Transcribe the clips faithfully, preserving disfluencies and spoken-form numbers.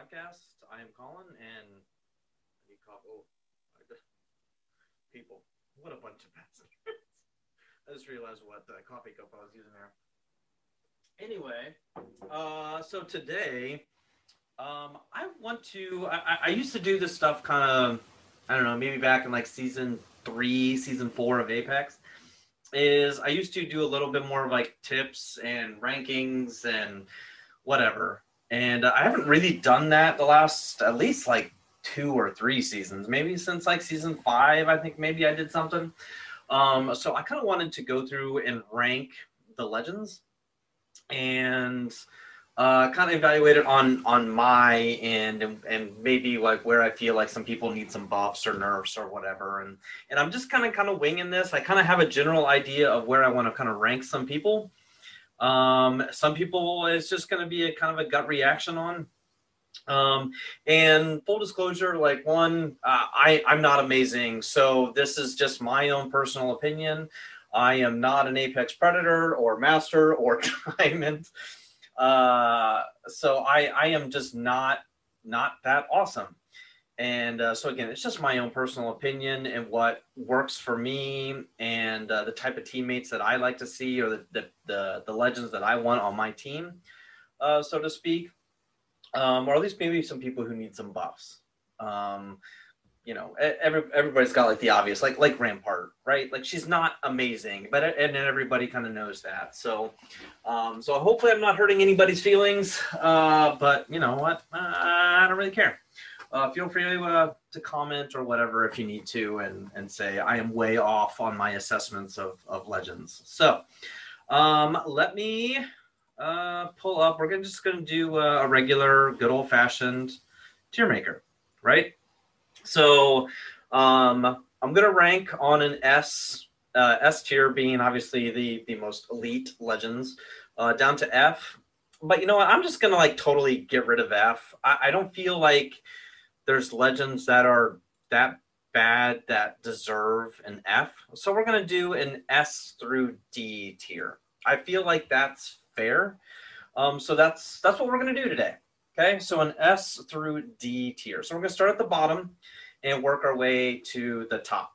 podcast. I am Colin, and I need coffee. Oh, people, what a bunch of passengers. I just realized what the coffee cup I was using there. Anyway, uh, so today, um, I want to, I, I used to do this stuff kind of, I don't know, maybe back in like season three, season four of Apex, is I used to do a little bit more of like tips and rankings and whatever. And I haven't really done that the last, at least like two or three seasons, maybe since like season five, I think maybe I did something. Um, so I kind of wanted to go through and rank the legends. And uh, kind of evaluate it on, on my end and, and maybe like where I feel like some people need some buffs or nerfs or whatever. And, and I'm just kind of kind of winging this. I kind of have a general idea of where I want to kind of rank some people. Um, some people it's just going to be a kind of a gut reaction on. Um, and full disclosure, like one, uh, I, I'm not amazing. So this is just my own personal opinion. I am not an Apex Predator or Master or Diamond. Uh, so I, I am just not not that awesome. And uh, so, again, it's just my own personal opinion and what works for me and uh, the type of teammates that I like to see or the, the, the, the legends that I want on my team, uh, so to speak, um, or at least maybe some people who need some buffs. Um You know, every, everybody's got like the obvious, like like Rampart, right? Like she's not amazing, but and everybody kind of knows that. So, um, so hopefully I'm not hurting anybody's feelings. Uh, but you know what? Uh, I don't really care. Uh, feel free to, uh, to comment or whatever if you need to, and and say I am way off on my assessments of of legends. So, um, let me uh, pull up. We're gonna, just gonna do a regular, good old fashioned tier maker, right? So um, I'm going to rank on an S, uh, S tier being obviously the, the most elite legends, uh, down to F. But you know what? I'm just going to like totally get rid of F. I, I don't feel like there's legends that are that bad that deserve an F. So we're going to do an S through D tier. I feel like that's fair. Um, so that's that's what we're going to do today. Okay, so an S through D tier. So we're going to start at the bottom and work our way to the top.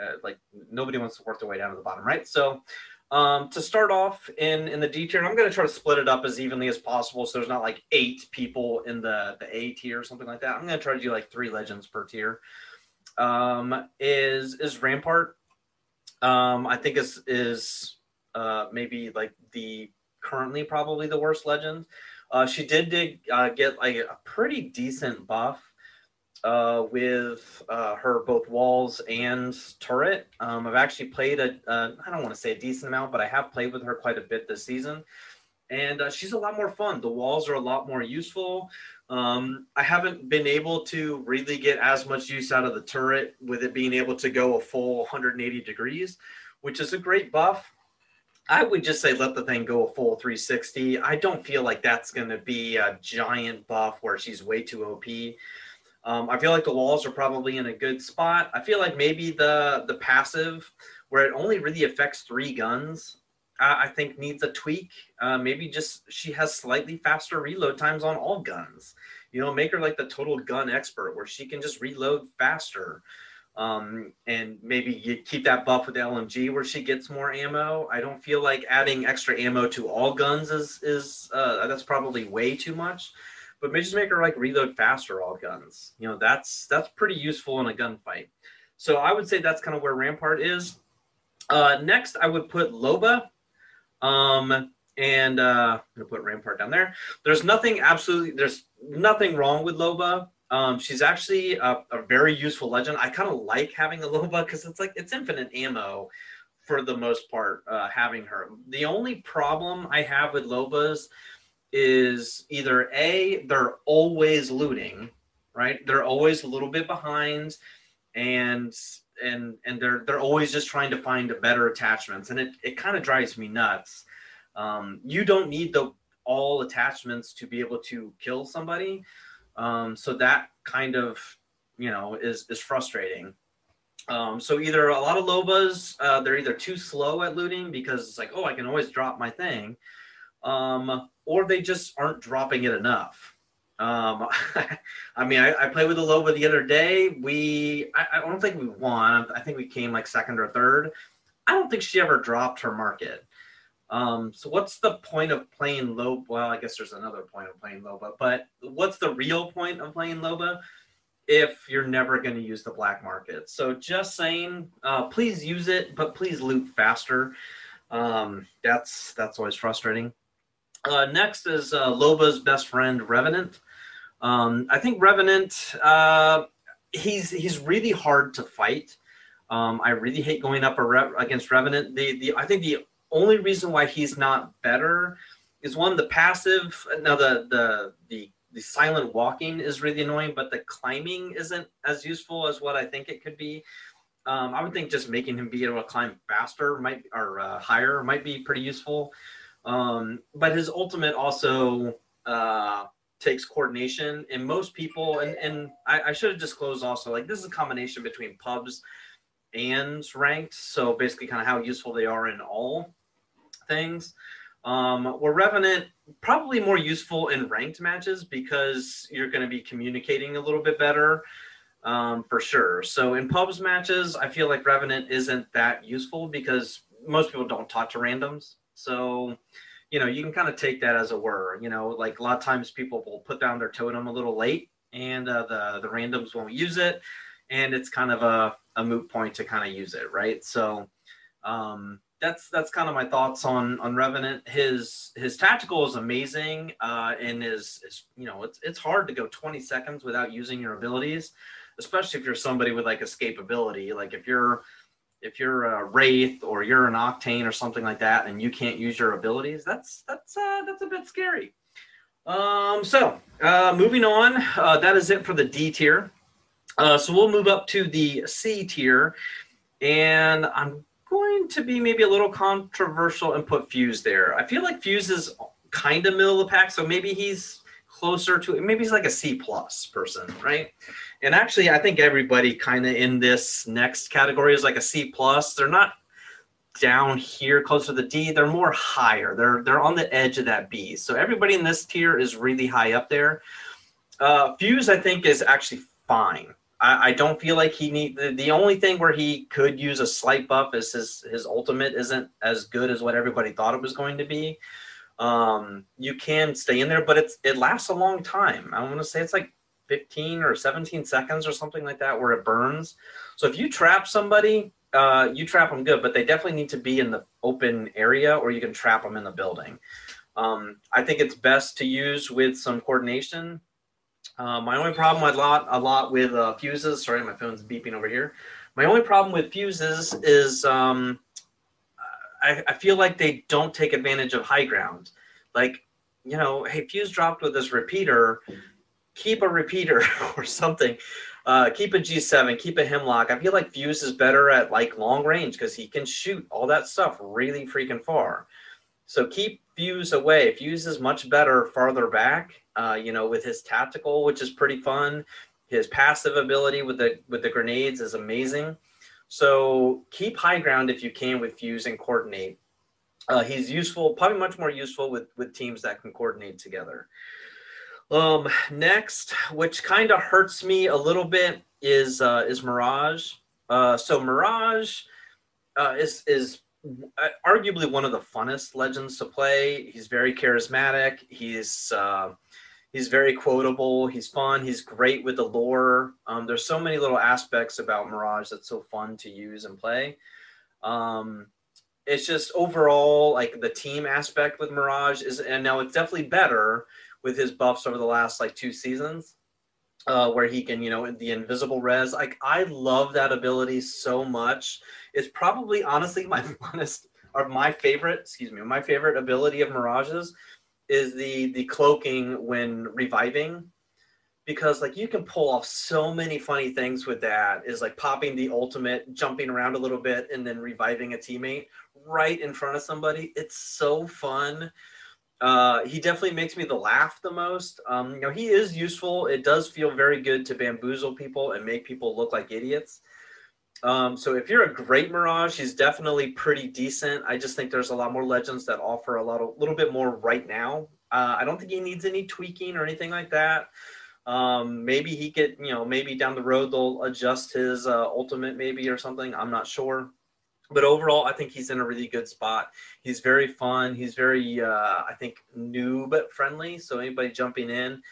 Uh, like nobody wants to work their way down to the bottom, right? So um, to start off in, in the D tier, and I'm going to try to split it up as evenly as possible so there's not like eight people in the, the A tier or something like that. I'm going to try to do like three legends per tier. Um, is is Rampart, um, I think is, is uh, maybe like the currently probably the worst legend. Uh, she did dig, uh, get like a pretty decent buff uh, with uh, her both walls and turret. Um, I've actually played a, uh, I don't want to say a decent amount, but I have played with her quite a bit this season. And uh, she's a lot more fun. The walls are a lot more useful. Um, I haven't been able to really get as much use out of the turret with it being able to go a full one hundred eighty degrees, which is a great buff. I would just say let the thing go a full three sixty. I don't feel like that's going to be a giant buff where she's way too O P. Um, I feel like the walls are probably in a good spot. I feel like maybe the the passive, where it only really affects three guns, I, I think needs a tweak. Uh, maybe just she has slightly faster reload times on all guns. You know, make her like the total gun expert where she can just reload faster. Um, and maybe you keep that buff with the L M G where she gets more ammo. I don't feel like adding extra ammo to all guns is, is uh, that's probably way too much, but maybe just make her like reload faster all guns. You know, that's, that's pretty useful in a gunfight. So I would say that's kind of where Rampart is. Uh, next I would put Loba, um, and, uh, I'm gonna put Rampart down there. There's nothing absolutely, there's nothing wrong with Loba. Um, she's actually a, a very useful legend. I kind of like having a Loba because it's like it's infinite ammo for the most part, uh, having her. The only problem I have with Lobas is either A, they're always looting, right? They're always a little bit behind and and and they're they're always just trying to find better attachments. And it, it kind of drives me nuts. Um, you don't need the all attachments to be able to kill somebody. Um, so that kind of, you know, is, is frustrating. Um, so either a lot of Lobas, uh, they're either too slow at looting because it's like, oh, I can always drop my thing. Um, or they just aren't dropping it enough. Um, I mean, I, I played with the Loba the other day. We, I, I don't think we won. I think we came like second or third. I don't think she ever dropped her market. Um, so what's the point of playing Loba? Well, I guess there's another point of playing Loba, but what's the real point of playing Loba if you're never going to use the black market? So just saying, uh, please use it, but please loot faster. Um, that's, that's always frustrating. Uh, next is, uh, Loba's best friend, Revenant. Um, I think Revenant, uh, he's, he's really hard to fight. Um, I really hate going up a re- against Revenant. The, the, I think the only reason why he's not better is one, the passive. Now the, the, the, the silent walking is really annoying, but the climbing isn't as useful as what I think it could be. Um, I would think just making him be able to climb faster might or uh, higher might be pretty useful. Um, but his ultimate also uh, takes coordination, and most people, and, and I, I should have disclosed also, like this is a combination between pubs and ranked, so basically kind of how useful they are in all things. Um, where Revenant probably more useful in ranked matches because you're going to be communicating a little bit better. Um, for sure. So in pubs matches, I feel like Revenant isn't that useful because most people don't talk to randoms. So, you know, you can kind of take that as it were. You know, like a lot of times people will put down their totem a little late and uh, the, the randoms won't use it. And it's kind of a, a moot point to kind of use it, right? So um, that's that's kind of my thoughts on, on Revenant. His his tactical is amazing uh, and is, is, you know, it's it's hard to go twenty seconds without using your abilities. Especially if you're somebody with like escapability, like if you're if you're a Wraith or you're an Octane or something like that, and you can't use your abilities, that's that's uh, that's a bit scary. Um, so uh, moving on, uh, that is it for the D tier. Uh, so we'll move up to the C tier, and I'm going to be maybe a little controversial and put Fuse there. I feel like Fuse is kind of middle of the pack, so maybe he's closer to, maybe he's like a C plus person, right? And actually, I think everybody kind of in this next category is like a C plus. They're not down here close to the D. They're more higher. They're they're on the edge of that B. So everybody in this tier is really high up there. Uh, Fuse, I think, is actually fine. I, I don't feel like he need. The, the only thing where he could use a slight buff is his his ultimate isn't as good as what everybody thought it was going to be. Um, you can stay in there, but it's it lasts a long time. I want to say it's like fifteen or seventeen seconds or something like that where it burns. So if you trap somebody, uh, you trap them good, but they definitely need to be in the open area, or you can trap them in the building. Um, I think it's best to use with some coordination. Uh, my only problem a lot, a lot with uh, fuses, sorry, my phone's beeping over here. My only problem with fuses is um, I, I feel like they don't take advantage of high ground. Like, you know, hey, Fuse dropped with this repeater, keep a repeater or something, uh, keep a G seven, keep a Hemlock. I feel like Fuse is better at like long range because he can shoot all that stuff really freaking far. So keep Fuse away. Fuse is much better farther back, uh, you know, with his tactical, which is pretty fun. His passive ability with the with the grenades is amazing. So keep high ground if you can with Fuse and coordinate. Uh, he's useful, probably much more useful with, with teams that can coordinate together. Um, next, which kind of hurts me a little bit, is uh, is Mirage. Uh, so Mirage uh, is is arguably one of the funnest legends to play. He's very charismatic. He's uh, he's very quotable. He's fun. He's great with the lore. Um, there's so many little aspects about Mirage that's so fun to use and play. Um, it's just overall like the team aspect with Mirage is, and now it's definitely better with his buffs over the last like two seasons, uh, where he can, you know, the invisible res. Like I love that ability so much. It's probably honestly my honest or my favorite, excuse me, my favorite ability of Mirage's is the the cloaking when reviving, because like you can pull off so many funny things with that. Is like popping the ultimate, jumping around a little bit, and then reviving a teammate right in front of somebody. It's so fun. Uh, he definitely makes me the laugh the most. Um, you know, he is useful. It does feel very good to bamboozle people and make people look like idiots. Um, so if you're a great Mirage, he's definitely pretty decent. I just think there's a lot more legends that offer a lot of, little bit more right now Uh, I don't think he needs any tweaking or anything like that. Um, maybe he could, you know, maybe down the road they'll adjust his uh, ultimate maybe or something. I'm not sure. But overall, I think he's in a really good spot. He's very fun. He's very, uh, I think, noob friendly. So anybody jumping in,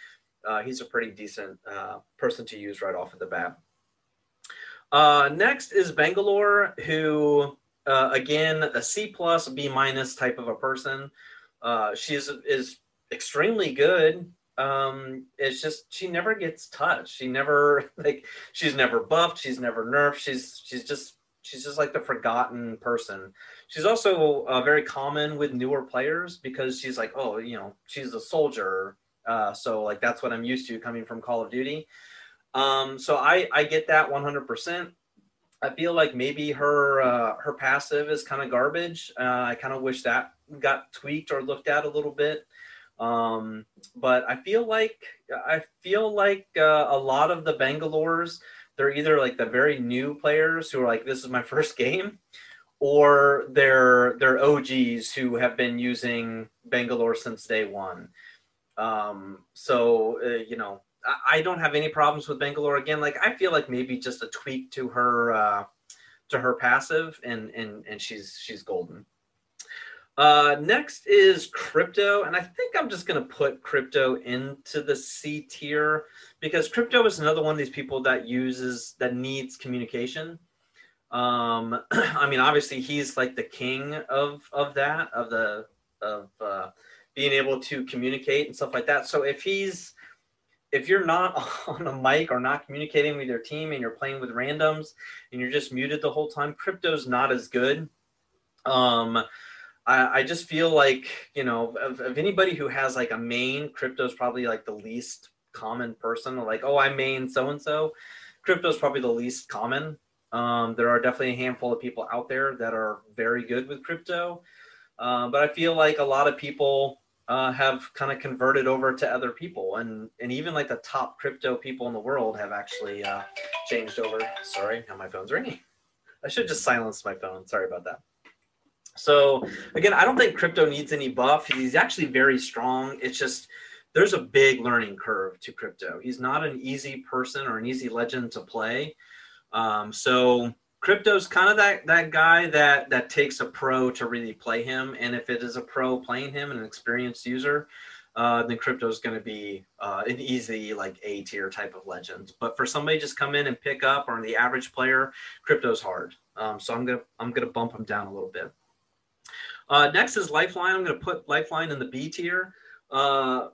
uh, he's a pretty decent uh, person to use right off of the bat. Uh, next is Bangalore, who, uh, again, a C plus, B minus type of a person. Uh, she is, is extremely good. Um, it's just, she never gets touched. She never, like, she's never buffed. She's never nerfed. She's, she's just, She's just like the forgotten person. She's also uh, very common with newer players because she's like, oh, you know, she's a soldier. Uh, so like, that's what I'm used to coming from Call of Duty. Um, so I, I get that one hundred percent. I feel like maybe her, uh, her passive is kind of garbage. Uh, I kind of wish that got tweaked or looked at a little bit. Um, but I feel like, I feel like uh, a lot of the Bangalores, they're either like the very new players who are like, this is my first game, or they're, they're O Gs who have been using Bangalore since day one. Um, so, uh, you know, I, I don't have any problems with Bangalore. Again, like, I feel like maybe just a tweak to her, uh, to her passive and, and, and she's, she's golden. Uh, next is Crypto, and I think I'm just going to put Crypto into the C tier because Crypto is another one of these people that uses, that needs communication. Um, I mean, obviously he's like the king of, of that, of the, of, uh, being able to communicate and stuff like that. So if he's, if you're not on a mic or not communicating with your team and you're playing with randoms and you're just muted the whole time, Crypto's not as good. Um, I just feel like, you know, of, of anybody who has like a main, Crypto's probably like the least common person. Like, oh, I main so-and-so. Crypto's probably the least common. Um, there are definitely a handful of people out there that are very good with Crypto. Uh, but I feel like a lot of people uh, have kind of converted over to other people. And, and even like the top Crypto people in the world have actually uh, changed over. Sorry, now my phone's ringing. I should just silence my phone. Sorry about that. So again, I don't think Crypto needs any buff. He's actually very strong. It's just, there's a big learning curve to Crypto. He's not an easy person or an easy legend to play. Um, so Crypto's kind of that, that guy that, that takes a pro to really play him. And if it is a pro playing him and an experienced user, uh, then Crypto's going to be uh, an easy like A tier type of legend. But for somebody just come in and pick up or the average player, Crypto's hard. Um, so I'm going to, I'm going to bump him down a little bit. Uh, next is Lifeline. I'm going to put Lifeline in the B tier uh,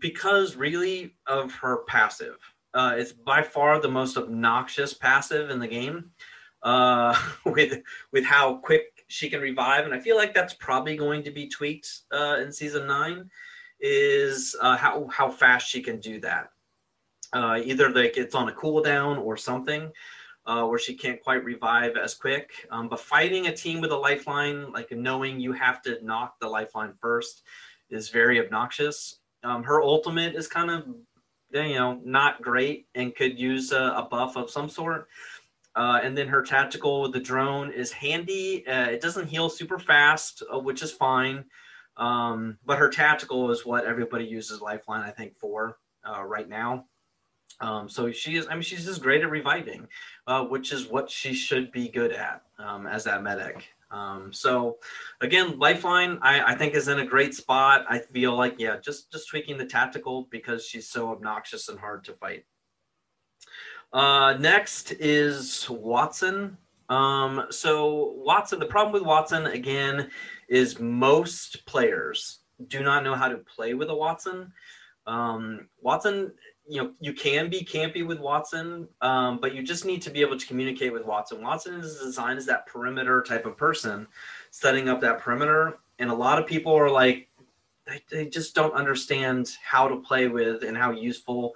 because really of her passive. Uh, it's by far the most obnoxious passive in the game uh, with with how quick she can revive. And I feel like that's probably going to be tweaked uh, in Season nine is uh, how, how fast she can do that. Uh, either like it's on a cooldown or something. Uh, where she can't quite revive as quick. Um, but fighting a team with a Lifeline, like knowing you have to knock the Lifeline first, is very obnoxious. Um, her ultimate is kind of, you know, not great and could use a, a buff of some sort. Uh, and then her tactical with the drone is handy. Uh, it doesn't heal super fast, uh, which is fine. Um, but her tactical is what everybody uses Lifeline, I think, for uh, right now. Um, so she is, I mean, she's just great at reviving, uh, which is what she should be good at, um, as that medic. Um, so again, Lifeline, I, I think is in a great spot. I feel like, yeah, just, just tweaking the tactical because she's so obnoxious and hard to fight. Uh, next is Wattson. Um, so Wattson, the problem with Wattson again, is most players do not know how to play with a Wattson. Um, Wattson, you know, you can be campy with Wattson, um, but you just need to be able to communicate with Wattson. Wattson is designed as that perimeter type of person, setting up that perimeter. And a lot of people are like, they, they just don't understand how to play with and how useful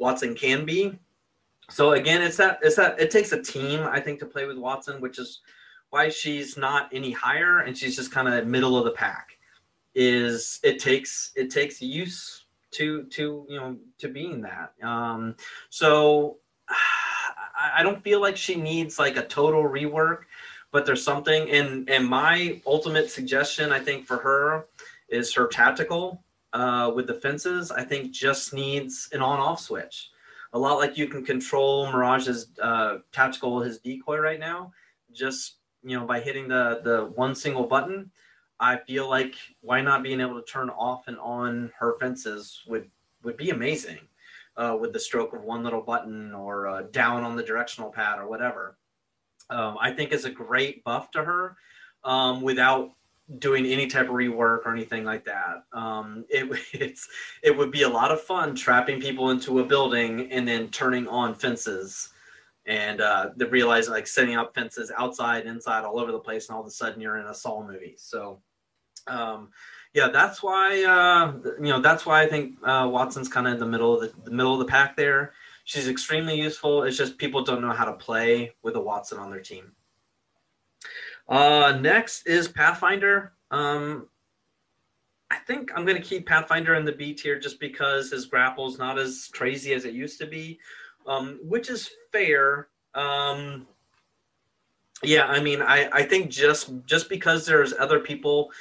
Wattson can be. So again, it's that, it's that, it takes a team, I think, to play with Wattson, which is why she's not any higher. And she's just kind of middle of the pack is it takes, it takes use to, to, you know, to being that. Um, so I, I don't feel like she needs like a total rework, but there's something. And, and my ultimate suggestion, I think for her is her tactical. uh, with the fences, I think just needs an on-off switch. A lot like you can control Mirage's uh, tactical, his decoy right now, just, you know, by hitting the, the one single button. I feel like why not being able to turn off and on her fences would, would be amazing uh, with the stroke of one little button or uh, down on the directional pad or whatever. Um, I think it's a great buff to her um, without doing any type of rework or anything like that. Um, it, it's, it would be a lot of fun trapping people into a building and then turning on fences. And uh, they realize, like, setting up fences outside, inside, all over the place, and all of a sudden you're in a Saw movie. So, um, yeah, that's why uh, you know that's why I think uh, Wattson's kind of in the middle of the, the middle of the pack there. She's extremely useful. It's just people don't know how to play with a Wattson on their team. Uh, next is Pathfinder. Um, I think I'm going to keep Pathfinder in the B tier just because his grapple's not as crazy as it used to be. Um, which is fair. Um, yeah, I mean, I, I think just just because there's other people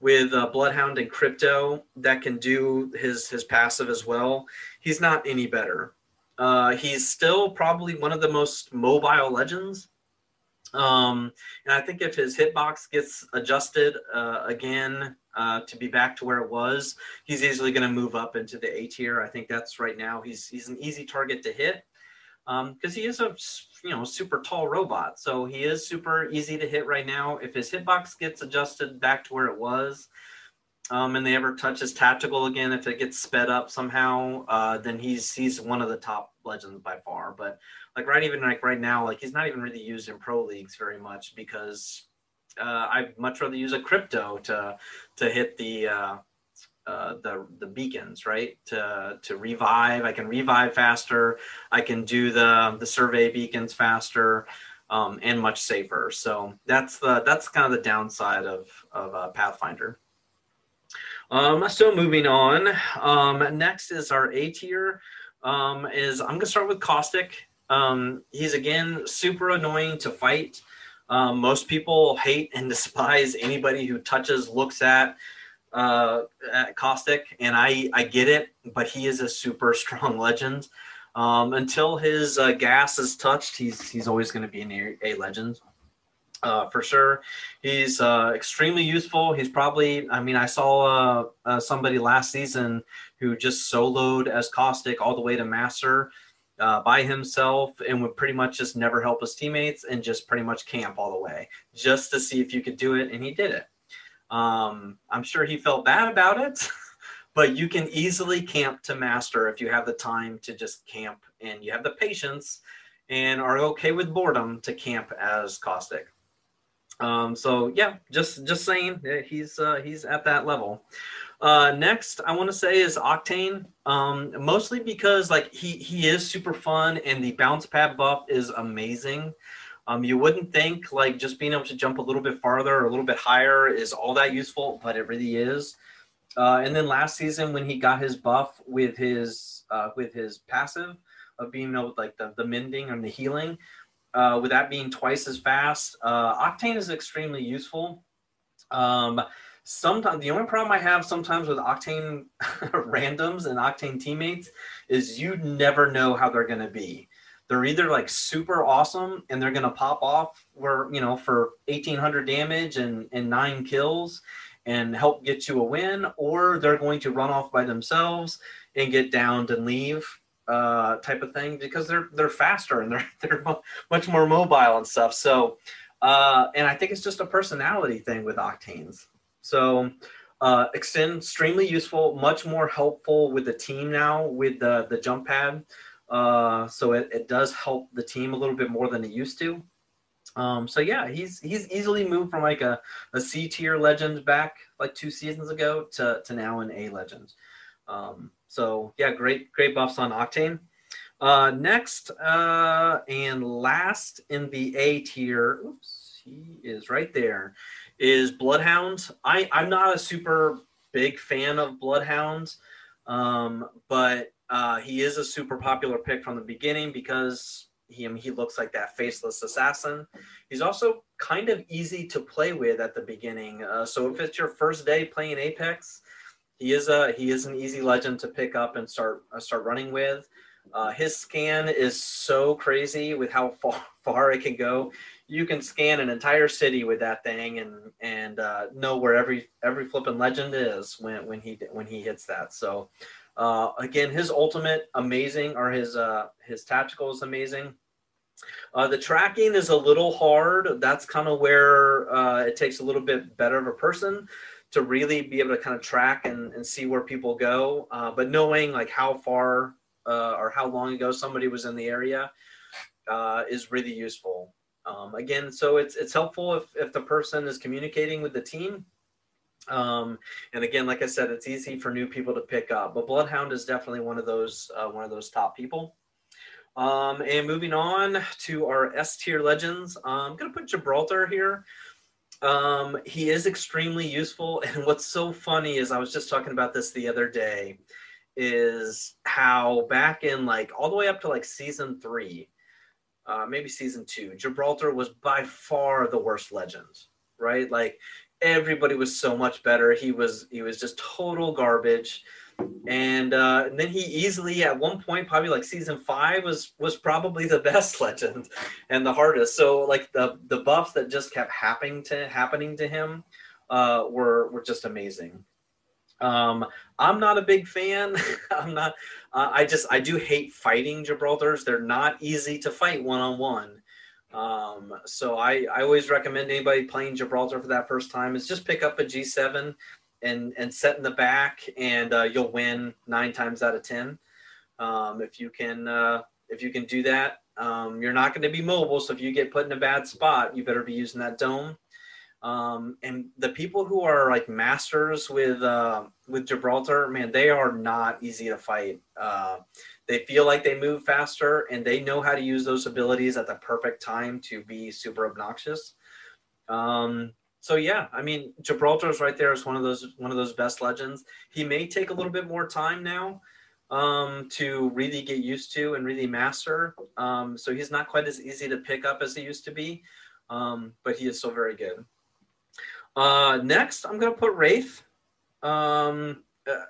with uh, Bloodhound and Crypto that can do his, his passive as well, he's not any better. Uh, he's still probably one of the most mobile legends. Um, and I think if his hitbox gets adjusted uh, again uh, to be back to where it was, he's easily going to move up into the A tier. I think that's right now. He's he's an easy target to hit because um, he is a you know super tall robot, so he is super easy to hit right now. If his hitbox gets adjusted back to where it was, um, and they ever touch his tactical again, if it gets sped up somehow, uh, then he's he's one of the top legends by far. But like right even like right now, like he's not even really used in pro leagues very much because uh, I'd much rather use a Crypto to to hit the uh, uh, the the beacons, right? To to revive, I can revive faster. I can do the the survey beacons faster um, and much safer. So that's the that's kind of the downside of of uh, Pathfinder. Um, so moving on, um, next is our A tier. Um, is I'm gonna start with Caustic. Um, he's, again, super annoying to fight. Um, most people hate and despise anybody who touches, looks at, uh, at Caustic, and I, I get it, but he is a super strong legend. Um, until his uh, gas is touched, he's he's always going to be an A legend, uh, for sure. He's uh, extremely useful. He's probably, I mean, I saw uh, uh, somebody last season who just soloed as Caustic all the way to Master, Uh, by himself, and would pretty much just never help his teammates and just pretty much camp all the way just to see if you could do it, and he did it. Um, I'm sure he felt bad about it, but you can easily camp to Master if you have the time to just camp and you have the patience and are okay with boredom to camp as Caustic. Um, so yeah, just just saying that he's uh, he's at that level. Uh, next, I want to say is Octane, um, mostly because like he, he is super fun and the bounce pad buff is amazing. Um, you wouldn't think like just being able to jump a little bit farther or a little bit higher is all that useful, but it really is. Uh, and then last season when he got his buff with his uh, with his passive of being able to, like the, the mending and the healing, uh, with that being twice as fast, uh, Octane is extremely useful. Um, Sometimes the only problem I have sometimes with Octane randoms and Octane teammates is you never know how they're going to be. They're either like super awesome and they're going to pop off where, you know, for eighteen hundred damage and, and nine kills and help get you a win, or they're going to run off by themselves and get downed and leave uh, type of thing because they're they're faster and they're they're much more mobile and stuff. So, uh, and I think it's just a personality thing with Octanes. So uh, Extend, extremely useful, much more helpful with the team now with the, the jump pad. Uh, so it, it does help the team a little bit more than it used to. Um, so yeah, he's he's easily moved from like a, a C tier legend back like two seasons ago to, to now an A legend. Um, so yeah, great, great buffs on Octane. Uh, next uh, and last in the A tier, oops, he is right there. Is Bloodhound. I, I'm not a super big fan of Bloodhound, um, but uh, he is a super popular pick from the beginning because he, I mean, he looks like that faceless assassin. He's also kind of easy to play with at the beginning. Uh, so if it's your first day playing Apex He is a he is an easy legend to pick up and start uh, start running with. Uh, his scan is so crazy with how far, far it can go. You can scan an entire city with that thing and and uh, know where every every flipping legend is when when he when he hits that. So uh, again, his ultimate amazing, or his uh, his tactical is amazing. Uh, the tracking is a little hard. That's kind of where uh, it takes a little bit better of a person to really be able to kind of track and, and see where people go. Uh, but knowing like how far uh, or how long ago somebody was in the area uh, is really useful. Um, again, so it's it's helpful if, if the person is communicating with the team. Um, and again, like I said, it's easy for new people to pick up. But Bloodhound is definitely one of those uh, one of those top people. Um, and moving on to our S-tier legends, I'm going to put Gibraltar here. Um, he is extremely useful. And what's so funny is I was just talking about this the other day, is how back in like all the way up to like season three, uh, maybe season two, Gibraltar was by far the worst legend, right? Like everybody was so much better. He was, he was just total garbage. And, uh, and then he easily at one point, probably like season five was, was probably the best legend and the hardest. So like the, the buffs that just kept happening to happening to him, uh, were, were just amazing. Um, I'm not a big fan. I'm not, uh, I just, I do hate fighting Gibraltars. They're not easy to fight one-on-one. Um, so I, I always recommend anybody playing Gibraltar for that first time is just pick up a G seven and and set in the back, and uh, you'll win nine times out of ten. Um, if you can uh, if you can do that, um, you're not going to be mobile. So if you get put in a bad spot, you better be using that dome. Um, and the people who are like masters with uh, with Gibraltar, man, they are not easy to fight. Uh, they feel like they move faster, and they know how to use those abilities at the perfect time to be super obnoxious. Um, So yeah, I mean, Gibraltar's right there is one of those one of those best legends. He may take a little bit more time now um, to really get used to and really master. Um, so he's not quite as easy to pick up as he used to be, um, but he is still very good. Uh, next, I'm going to put Wraith, um, uh,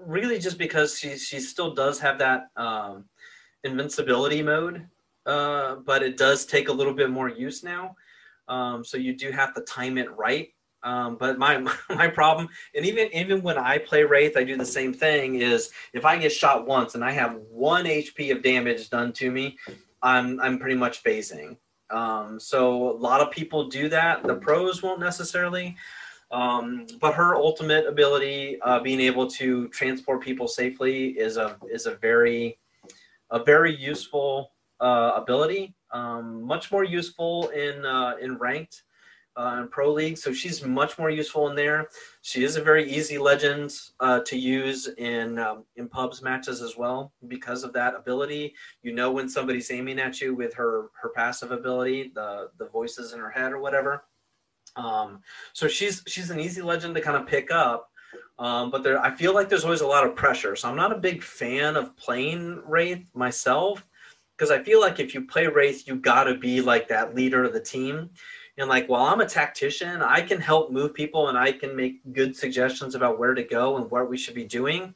really just because she she still does have that um, invincibility mode, uh, but it does take a little bit more use now. Um, so you do have to time it right. Um, but my, my, my problem, and even, even when I play Wraith, I do the same thing is if I get shot once and I have one H P of damage done to me, I'm, I'm pretty much phasing. Um, so a lot of people do that. The pros won't necessarily, um, but her ultimate ability, uh, being able to transport people safely is a, is a very, a very useful, uh, ability. Um, much more useful in uh, in ranked uh, and pro league, so she's much more useful in there. She is a very easy legend uh, to use in um, in pubs matches as well because of that ability. You know when somebody's aiming at you with her her passive ability, the the voices in her head or whatever. Um, so she's she's an easy legend to kind of pick up, um, but there I feel like there's always a lot of pressure. So I'm not a big fan of playing Wraith myself. Because I feel like if you play Wraith, you got to be like that leader of the team. And like, well, I'm a tactician. I can help move people and I can make good suggestions about where to go and what we should be doing.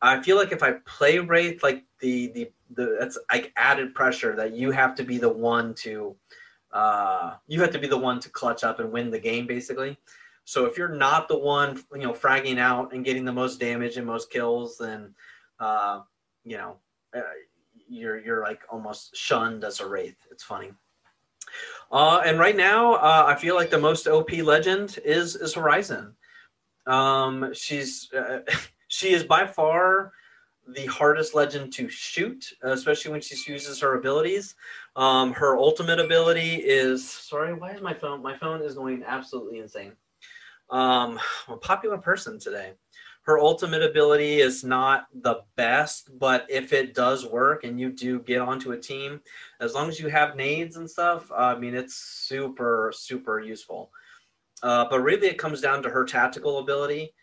I feel like if I play Wraith, like the, the, the that's like added pressure that you have to be the one to, uh, you have to be the one to clutch up and win the game basically. So if you're not the one, you know, fragging out and getting the most damage and most kills, then, uh, you know, uh, you're you're like almost shunned as a Wraith. It's funny. Uh, and right now, uh, I feel like the most O P legend is is Horizon. Um, she's uh, she is by far the hardest legend to shoot, especially when she uses her abilities. Um, her ultimate ability is sorry, why is my phone? My phone is going absolutely insane. Um, I'm a popular person today. Her ultimate ability is not the best, but if it does work and you do get onto a team, as long as you have nades and stuff, I mean, it's super, super useful. Uh, but really it comes down to her tactical ability,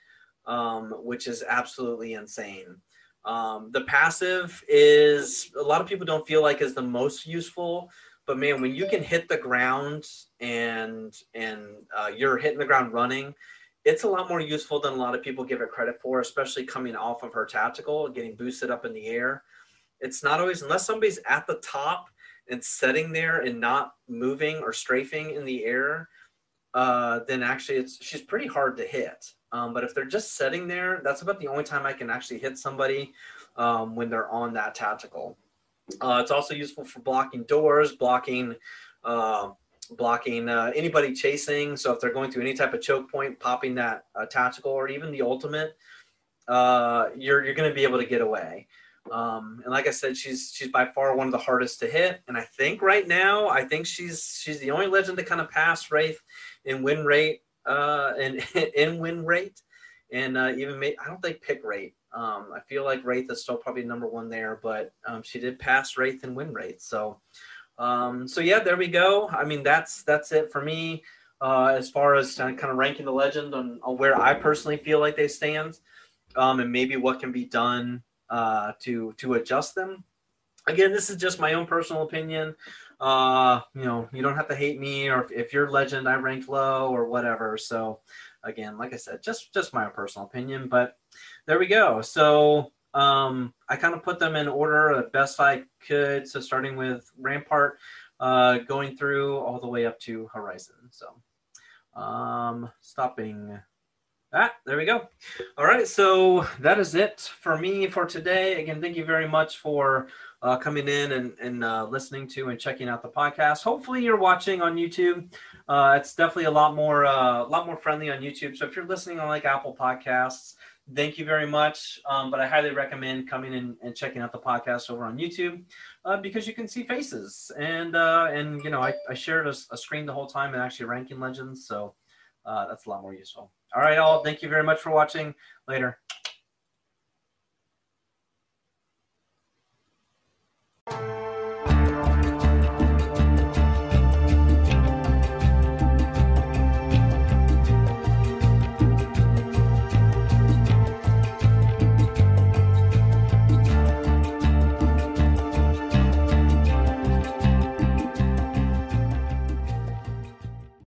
um, which is absolutely insane. Um, the passive is, a lot of people don't feel like is the most useful, but man, when you can hit the ground and, and uh, you're hitting the ground running, it's a lot more useful than a lot of people give it credit for, especially coming off of her tactical, getting boosted up in the air. It's not always, unless somebody's at the top and sitting there and not moving or strafing in the air, uh, then actually it's she's pretty hard to hit. Um, but if they're just sitting there, that's about the only time I can actually hit somebody um, when they're on that tactical. Uh, it's also useful for blocking doors, blocking uh, blocking uh, anybody chasing. So if they're going through any type of choke point, popping that uh, tactical or even the ultimate, uh, you're you're going to be able to get away. Um, and like I said, she's she's by far one of the hardest to hit. And I think right now, I think she's she's the only legend to kind of pass Wraith in win rate. Uh, and in win rate, and uh, even made, I don't think pick rate. Um, I feel like Wraith is still probably number one there, but um, she did pass Wraith in win rate. So, um, so yeah, there we go. I mean, that's that's it for me uh, as far as kind of ranking the legend on, on where I personally feel like they stand, um, and maybe what can be done uh, to to adjust them. Again, this is just my own personal opinion. Uh, you know, you don't have to hate me, or if, if you're legend, I ranked low or whatever. So again, like I said, just, just my personal opinion, but there we go. So, um, I kind of put them in order the best I could. So starting with Rampart, uh, going through all the way up to Horizon. So, um, stopping that, there we go. All right. So that is it for me for today. Again, thank you very much for Uh, coming in and, and uh, listening to and checking out the podcast. Hopefully you're watching on YouTube. Uh, it's definitely a lot more uh, a lot more friendly on YouTube. So if you're listening on like Apple Podcasts, thank you very much. Um, but I highly recommend coming in and checking out the podcast over on YouTube uh, because you can see faces. And, uh, and you know, I, I shared a, a screen the whole time and actually ranking legends. So uh, that's a lot more useful. All right, all. Thank you very much for watching. Later.